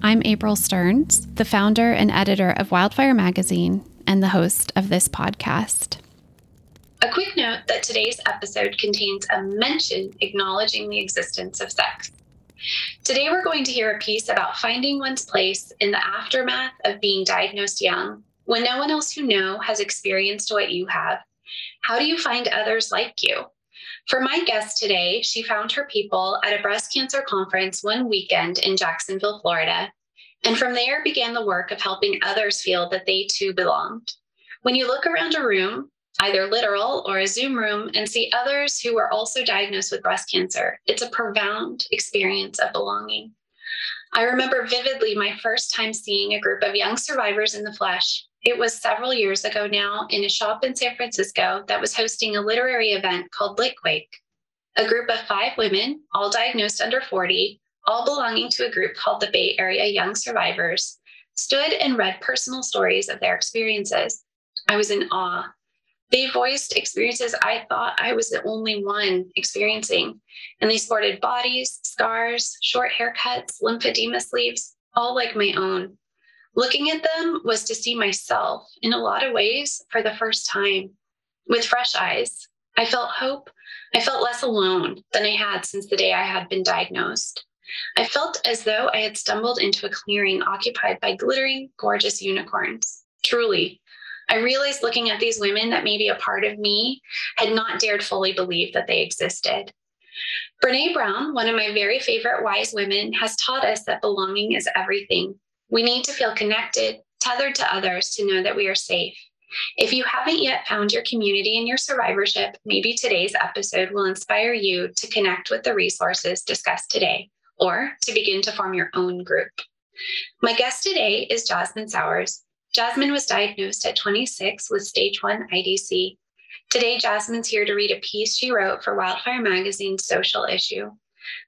I'm April Stearns, the founder and editor of Wildfire Magazine and the host of this podcast. A quick note that today's episode contains a mention acknowledging the existence of sex. Today we're going to hear a piece about finding one's place in the aftermath of being diagnosed young, when no one else you know has experienced what you have. How do you find others like you? For my guest today, she found her people at a breast cancer conference one weekend in Jacksonville, Florida, and from there began the work of helping others feel that they too belonged. When you look around a room, either literal or a Zoom room, and see others who are also diagnosed with breast cancer, it's a profound experience of belonging. I remember vividly my first time seeing a group of young survivors in the flesh. It was several years ago now in a shop in San Francisco that was hosting a literary event called Lakequake. A group of 5 women, all diagnosed under 40, all belonging to a group called the Bay Area Young Survivors, stood and read personal stories of their experiences. I was in awe. They voiced experiences I thought I was the only one experiencing, and they sported bodies, scars, short haircuts, lymphedema sleeves, all like my own. Looking at them was to see myself in a lot of ways for the first time. With fresh eyes, I felt hope. I felt less alone than I had since the day I had been diagnosed. I felt as though I had stumbled into a clearing occupied by glittering, gorgeous unicorns. Truly, I realized looking at these women that maybe a part of me had not dared fully believe that they existed. Brené Brown, one of my very favorite wise women, has taught us that belonging is everything. We need to feel connected, tethered to others to know that we are safe. If you haven't yet found your community and your survivorship, maybe today's episode will inspire you to connect with the resources discussed today or to begin to form your own group. My guest today is Jasmine Souers. Jasmine was diagnosed at 26 with stage 1 IDC. Today, Jasmine's here to read a piece she wrote for Wildfire Magazine's Social Issue.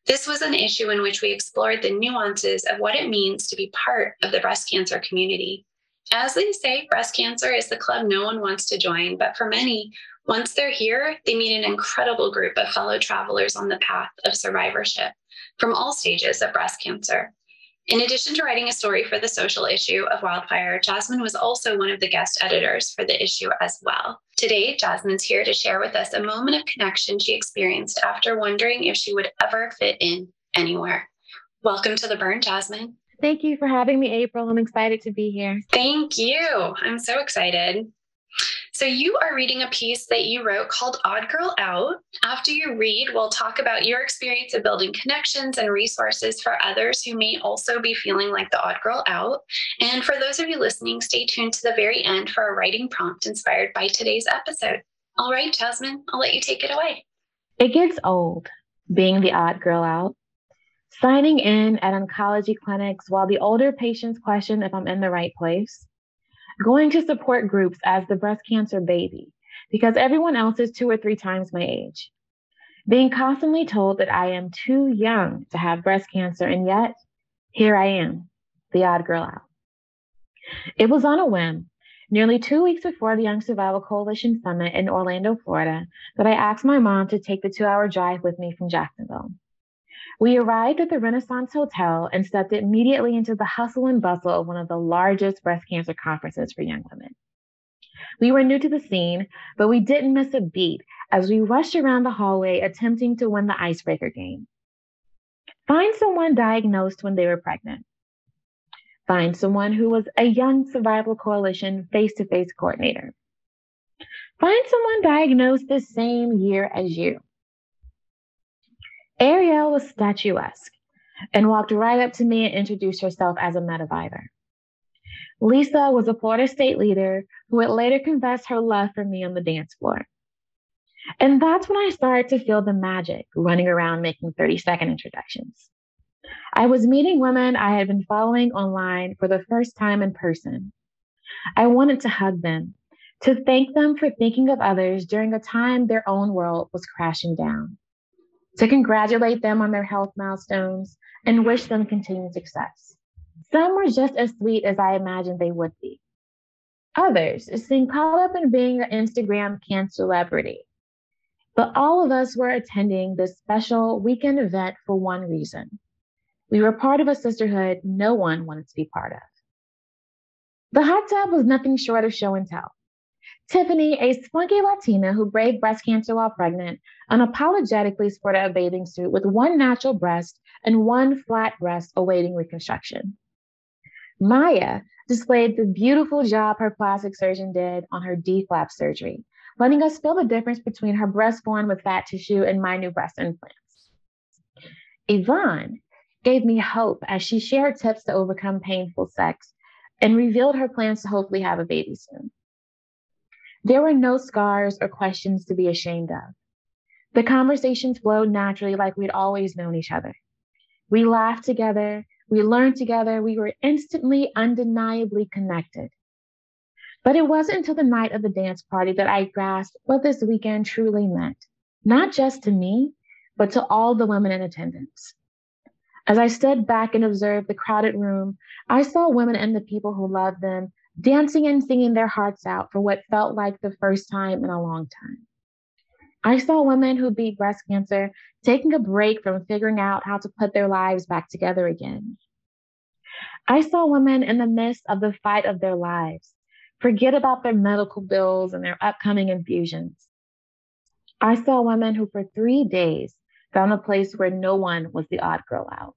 This was an issue in which we explored the nuances of what it means to be part of the breast cancer community. As they say, breast cancer is the club no one wants to join, but for many, once they're here, they meet an incredible group of fellow travelers on the path of survivorship from all stages of breast cancer. In addition to writing a story for the Social Issue of Wildfire, Jasmine was also one of the guest editors for the issue as well. Today, Jasmine's here to share with us a moment of connection she experienced after wondering if she would ever fit in anywhere. Welcome to The Burn, Jasmine. Thank you for having me, April. I'm excited to be here. Thank you. I'm so excited. So you are reading a piece that you wrote called Odd Girl Out. After you read, we'll talk about your experience of building connections and resources for others who may also be feeling like the odd girl out. And for those of you listening, stay tuned to the very end for a writing prompt inspired by today's episode. All right, Jasmine, I'll let you take it away. It gets old being the odd girl out, signing in at oncology clinics while the older patients question if I'm in the right place. Going to support groups as the breast cancer baby because everyone else is 2 or 3 times my age. Being constantly told that I am too young to have breast cancer, and yet here I am, the odd girl out. It was on a whim, nearly 2 weeks before the Young Survival Coalition Summit in Orlando, Florida, that I asked my mom to take the 2-hour drive with me from Jacksonville. We arrived at the Renaissance Hotel and stepped immediately into the hustle and bustle of one of the largest breast cancer conferences for young women. We were new to the scene, but we didn't miss a beat as we rushed around the hallway attempting to win the icebreaker game. Find someone diagnosed when they were pregnant. Find someone who was a Young Survival Coalition face-to-face coordinator. Find someone diagnosed the same year as you. Ariel was statuesque and walked right up to me and introduced herself as a metaviber. Lisa was a Florida State leader who would later confess her love for me on the dance floor. And that's when I started to feel the magic running around making 30-second introductions. I was meeting women I had been following online for the first time in person. I wanted to hug them, to thank them for thinking of others during a time their own world was crashing down, to congratulate them on their health milestones and wish them continued success. Some were just as sweet as I imagined they would be. Others seemed caught up in being an Instagram can celebrity. But all of us were attending this special weekend event for one reason. We were part of a sisterhood no one wanted to be part of. The hot tub was nothing short of show and tell. Tiffany, a spunky Latina who braved breast cancer while pregnant, unapologetically sported a bathing suit with one natural breast and one flat breast awaiting reconstruction. Maya displayed the beautiful job her plastic surgeon did on her D-flap surgery, letting us feel the difference between her breast born with fat tissue and my new breast implants. Yvonne gave me hope as she shared tips to overcome painful sex and revealed her plans to hopefully have a baby soon. There were no scars or questions to be ashamed of. The conversations flowed naturally like we'd always known each other. We laughed together, we learned together, we were instantly, undeniably connected. But it wasn't until the night of the dance party that I grasped what this weekend truly meant, not just to me, but to all the women in attendance. As I stood back and observed the crowded room, I saw women and the people who loved them dancing and singing their hearts out for what felt like the first time in a long time. I saw women who beat breast cancer taking a break from figuring out how to put their lives back together again. I saw women in the midst of the fight of their lives, forget about their medical bills and their upcoming infusions. I saw women who for 3 days found a place where no one was the odd girl out.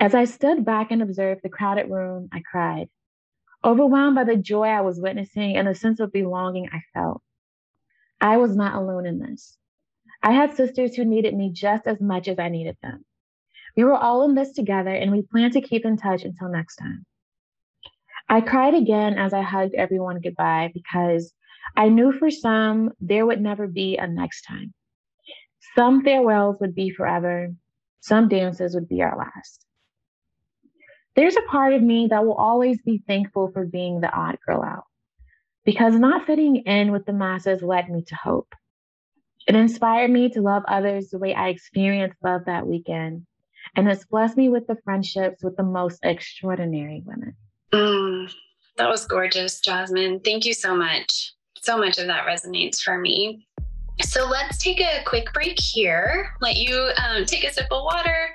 As I stood back and observed the crowded room, I cried, overwhelmed by the joy I was witnessing and the sense of belonging I felt. I was not alone in this. I had sisters who needed me just as much as I needed them. We were all in this together, and we planned to keep in touch until next time. I cried again as I hugged everyone goodbye because I knew for some there would never be a next time. Some farewells would be forever. Some dances would be our last. There's a part of me that will always be thankful for being the odd girl out, because not fitting in with the masses led me to hope. It inspired me to love others the way I experienced love that weekend, and it's blessed me with the friendships with the most extraordinary women. That was gorgeous, Jasmine. Thank you so much. So much of that resonates for me. So let's take a quick break here, let you take a sip of water,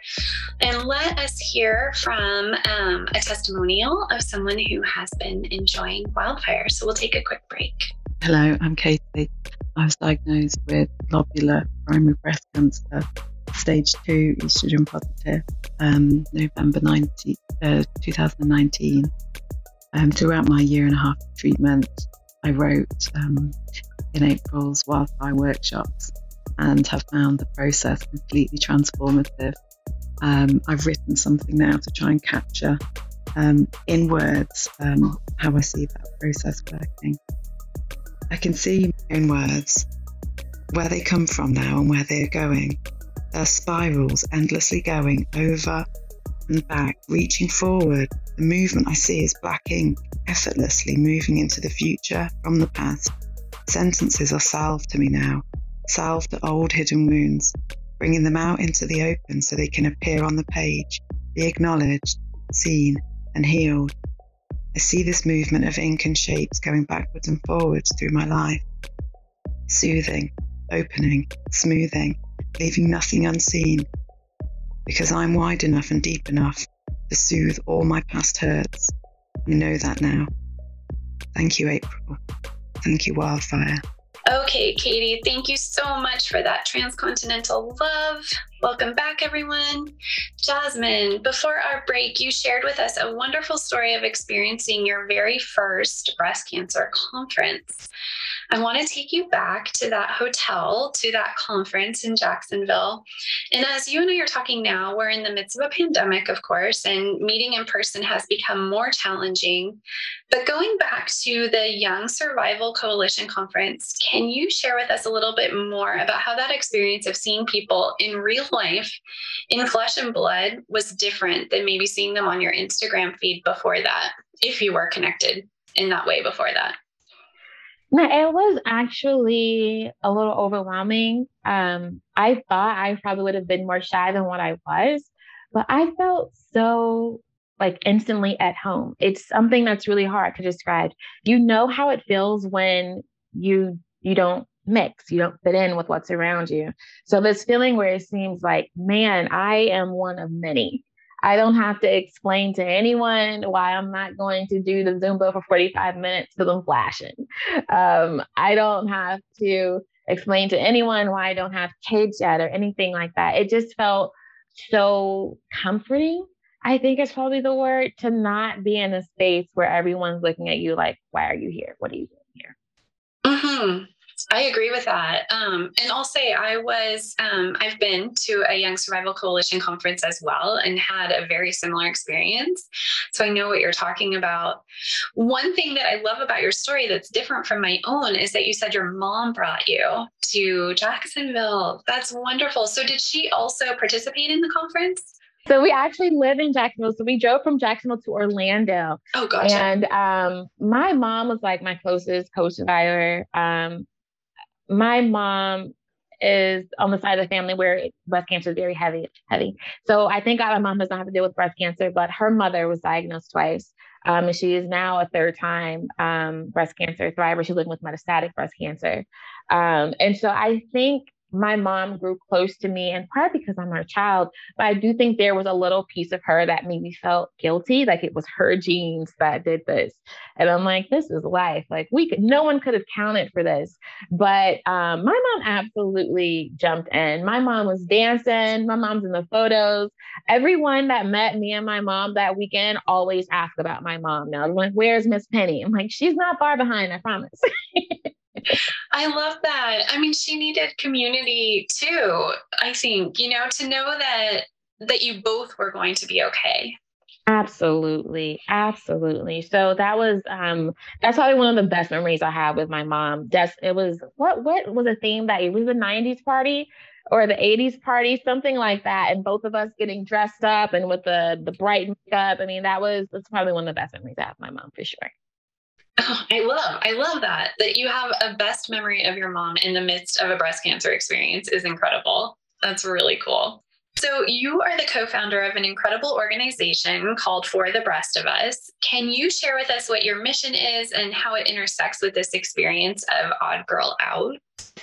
and let us hear from a testimonial of someone who has been enjoying wildfire. So we'll take a quick break. Hello, I'm Katie. I was diagnosed with lobular primary breast cancer, stage 2, estrogen positive, November 19, 2019. Throughout my year and a half of treatment, I wrote in April's wildfire workshops and have found the process completely transformative. I've written something now to try and capture in words how I see that process working. I can see in words where they come from now and where they're going. They're spirals endlessly going over and back, reaching forward. The movement I see is black ink, effortlessly moving into the future from the past. Sentences are salve to me now, salve to old hidden wounds, bringing them out into the open so they can appear on the page, be acknowledged, seen, and healed. I see this movement of ink and shapes going backwards and forwards through my life, soothing, opening, smoothing, leaving nothing unseen, because I'm wide enough and deep enough to soothe all my past hurts. I know that now. Thank you, April. Thank you, wildfire. Okay, Katie, thank you so much for that transcontinental love. Welcome back, everyone. Jasmine, before our break, you shared with us a wonderful story of experiencing your very first breast cancer conference. I want to take you back to that hotel, to that conference in Jacksonville. And as you and I are talking now, we're in the midst of a pandemic, of course, and meeting in person has become more challenging. But going back to the Young Survival Coalition conference, can you share with us a little bit more about how that experience of seeing people in real life, in flesh and blood, was different than maybe seeing them on your Instagram feed before that, if you were connected in that way before that? No, it was actually a little overwhelming. I thought I probably would have been more shy than what I was, but I felt so like instantly at home. It's something that's really hard to describe. You know how it feels when you don't mix, you don't fit in with what's around you. So this feeling where it seems like, man, I am one of many. I don't have to explain to anyone why I'm not going to do the Zumba for 45 minutes because I'm flashing. I don't have to explain to anyone why I don't have cage yet or anything like that. It just felt so comforting. I think it's probably the word, to not be in a space where everyone's looking at you like, why are you here? What are you doing here? Mm-hmm. I agree with that. And I'll say I've been to a Young Survival Coalition conference as well and had a very similar experience. So I know what you're talking about. One thing that I love about your story that's different from my own is that you said your mom brought you to Jacksonville. That's wonderful. So did she also participate in the conference? So we actually live in Jacksonville. So we drove from Jacksonville to Orlando. Oh, gosh. And my mom was like my closest co-survivor. My mom is on the side of the family where breast cancer is very heavy. So I thank God my mom does not have to deal with breast cancer, but her mother was diagnosed twice. And she is now a third time breast cancer thriver. She's living with metastatic breast cancer. And so I think my mom grew close to me, in part because I'm her child, but I do think there was a little piece of her that maybe felt guilty, like it was her genes that did this. And I'm like, this is life. Like no one could have counted for this. But my mom absolutely jumped in. My mom was dancing. My mom's in the photos. Everyone that met me and my mom that weekend always asked about my mom. Now, I'm like, where's Miss Penny? I'm like, she's not far behind, I promise. I love that. I mean, she needed community too, I think, to know that you both were going to be okay. Absolutely. Absolutely. So that was, that's probably one of the best memories I have with my mom. What was the theme that year? Was it the 90s party or the 80s party, something like that. And both of us getting dressed up and with the bright makeup. I mean, that's probably one of the best memories I have with my mom for sure. Oh, I love that you have a best memory of your mom in the midst of a breast cancer experience is incredible. That's really cool. So you are the co-founder of an incredible organization called For the Breast of Us. Can you share with us what your mission is and how it intersects with this experience of Odd Girl Out?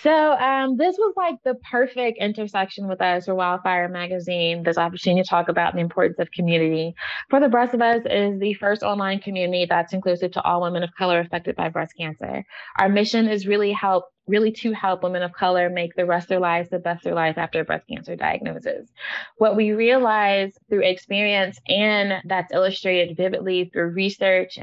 So this was like the perfect intersection with us for Wildfire Magazine, this opportunity to talk about the importance of community. For the Breast of Us is the first online community that's inclusive to all women of color affected by breast cancer. Our mission is really to help women of color make the rest of their lives the best of their life after breast cancer diagnosis. What we realize through experience, and that's illustrated vividly through research,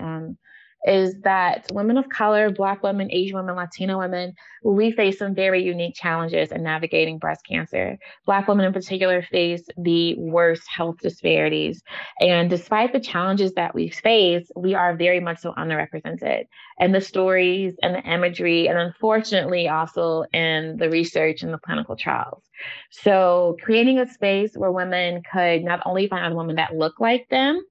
is that women of color, Black women, Asian women, Latino women, we face some very unique challenges in navigating breast cancer. Black women in particular face the worst health disparities. And despite the challenges that we face, we are very much so underrepresented. And the stories and the imagery, and unfortunately also in the research and the clinical trials. So creating a space where women could not only find other women that look like them,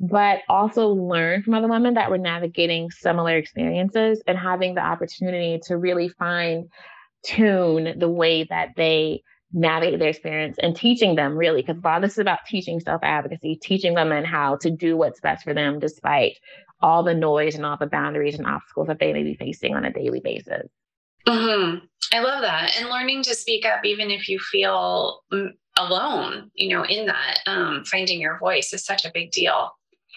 but also learn from other women that were navigating similar experiences and having the opportunity to really fine tune the way that they navigate their experience and teaching them really, because a lot of this is about teaching self-advocacy, teaching women how to do what's best for them despite all the noise and all the boundaries and obstacles that they may be facing on a daily basis. Mm-hmm. I love that. And learning to speak up, even if you feel alone, in that, finding your voice is such a big deal.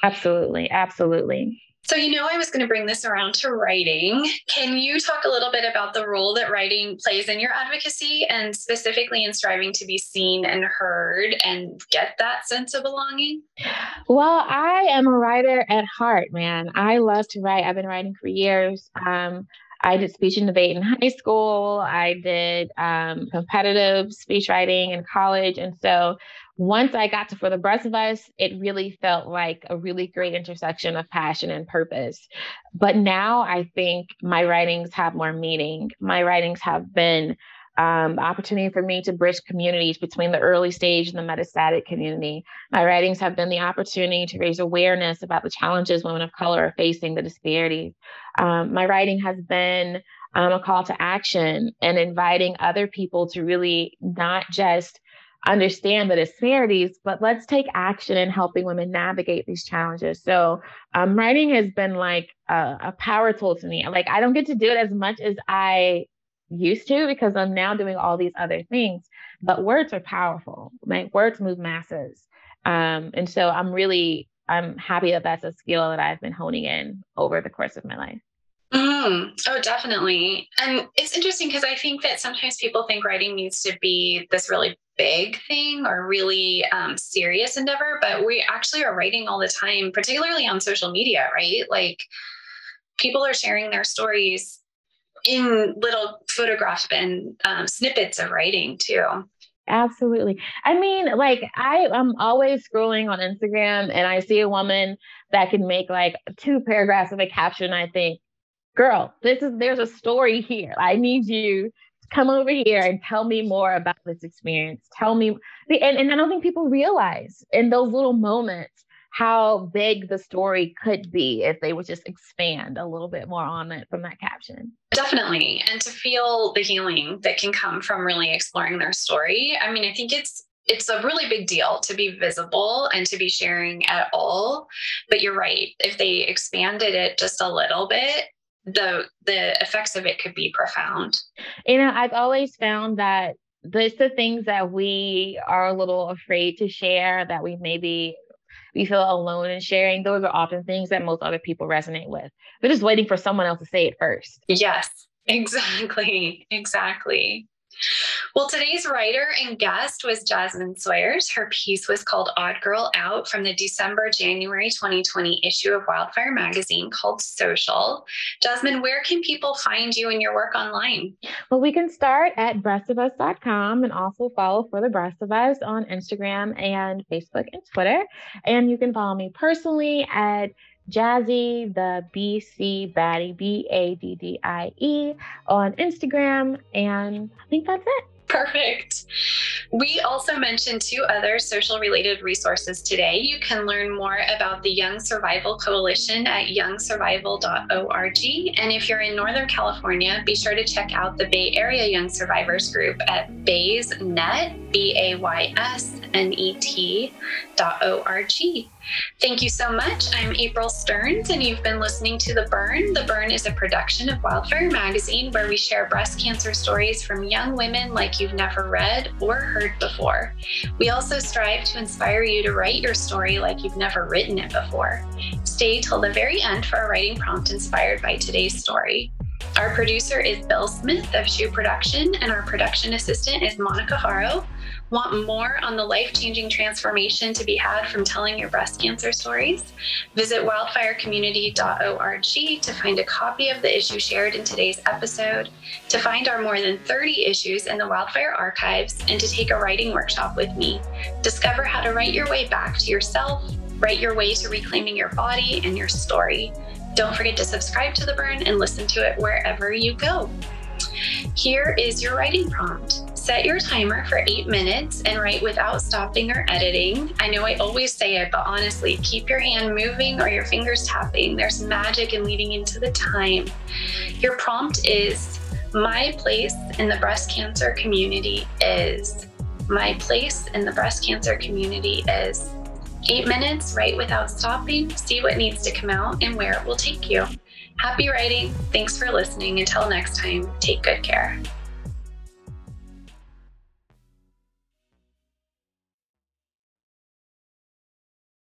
Absolutely. So, I was going to bring this around to writing. Can you talk a little bit about the role that writing plays in your advocacy and specifically in striving to be seen and heard and get that sense of belonging? Well, I am a writer at heart, man. I love to write. I've been writing for years. I did speech and debate in high school. I did competitive speech writing in college. And so once I got to For the Breast of Us, it really felt like a really great intersection of passion and purpose. But now I think my writings have more meaning. My writings have been the opportunity for me to bridge communities between the early stage and the metastatic community. My writings have been the opportunity to raise awareness about the challenges women of color are facing, the disparities. My writing has been a call to action and inviting other people to really not just understand the disparities, but let's take action in helping women navigate these challenges. So writing has been like a power tool to me. Like, I don't get to do it as much as I used to because I'm now doing all these other things, but words are powerful. Like, words move masses. And so I'm happy that that's a skill that I've been honing in over the course of my life. Mm, oh, definitely. And it's interesting because I think that sometimes people think writing needs to be this really big thing or really serious endeavor, but we actually are writing all the time, particularly on social media, right? Like, people are sharing their stories in little photograph and snippets of writing too. Absolutely. I mean, like, I'm always scrolling on Instagram and I see a woman that can make like 2 paragraphs of a caption. I think, girl, there's a story here. I need you to come over here and tell me more about this experience. Tell me. And I don't think people realize in those little moments how big the story could be if they would just expand a little bit more on it from that caption. Definitely. And to feel the healing that can come from really exploring their story. I mean, I think it's a really big deal to be visible and to be sharing at all, but you're right. If they expanded it just a little bit, the effects of it could be profound. I've always found that there's the things that we are a little afraid to share, that we feel alone in sharing. Those are often things that most other people resonate with. We're just waiting for someone else to say it first. Yes, exactly. Exactly. Well, today's writer and guest was Jasmine Souers. Her piece was called Odd Girl Out from the December-January 2020 issue of Wildfire Magazine called Social. Jasmine, where can people find you and your work online? Well, we can start at breastofus.com and also follow For the Breast of Us on Instagram and Facebook and Twitter. And you can follow me personally at jazzythebcbaddie, B-A-D-D-I-E, on Instagram. And I think that's it. Perfect. We also mentioned 2 other social related resources today. You can learn more about the Young Survival Coalition at youngsurvival.org. And if you're in Northern California, be sure to check out the Bay Area Young Survivors group at baysnet, baysnet.org. Thank you so much. I'm April Stearns, and you've been listening to The Burn. The Burn is a production of Wildfire Magazine, where we share breast cancer stories from young women like you've never read or heard before. We also strive to inspire you to write your story like you've never written it before. Stay till the very end for a writing prompt inspired by today's story. Our producer is Bill Smith of Shoe Production, and our production assistant is Monica Haro. Want more on the life-changing transformation to be had from telling your breast cancer stories? Visit wildfirecommunity.org to find a copy of the issue shared in today's episode, to find our more than 30 issues in the Wildfire Archives, and to take a writing workshop with me. Discover how to write your way back to yourself, write your way to reclaiming your body and your story. Don't forget to subscribe to The Burn and listen to it wherever you go. Here is your writing prompt. Set your timer for 8 minutes and write without stopping or editing. I know I always say it, but honestly, keep your hand moving or your fingers tapping. There's magic in leading into the time. Your prompt is, my place in the breast cancer community is. My place in the breast cancer community is. 8 minutes, write without stopping, see what needs to come out and where it will take you. Happy writing. Thanks for listening. Until next time, take good care.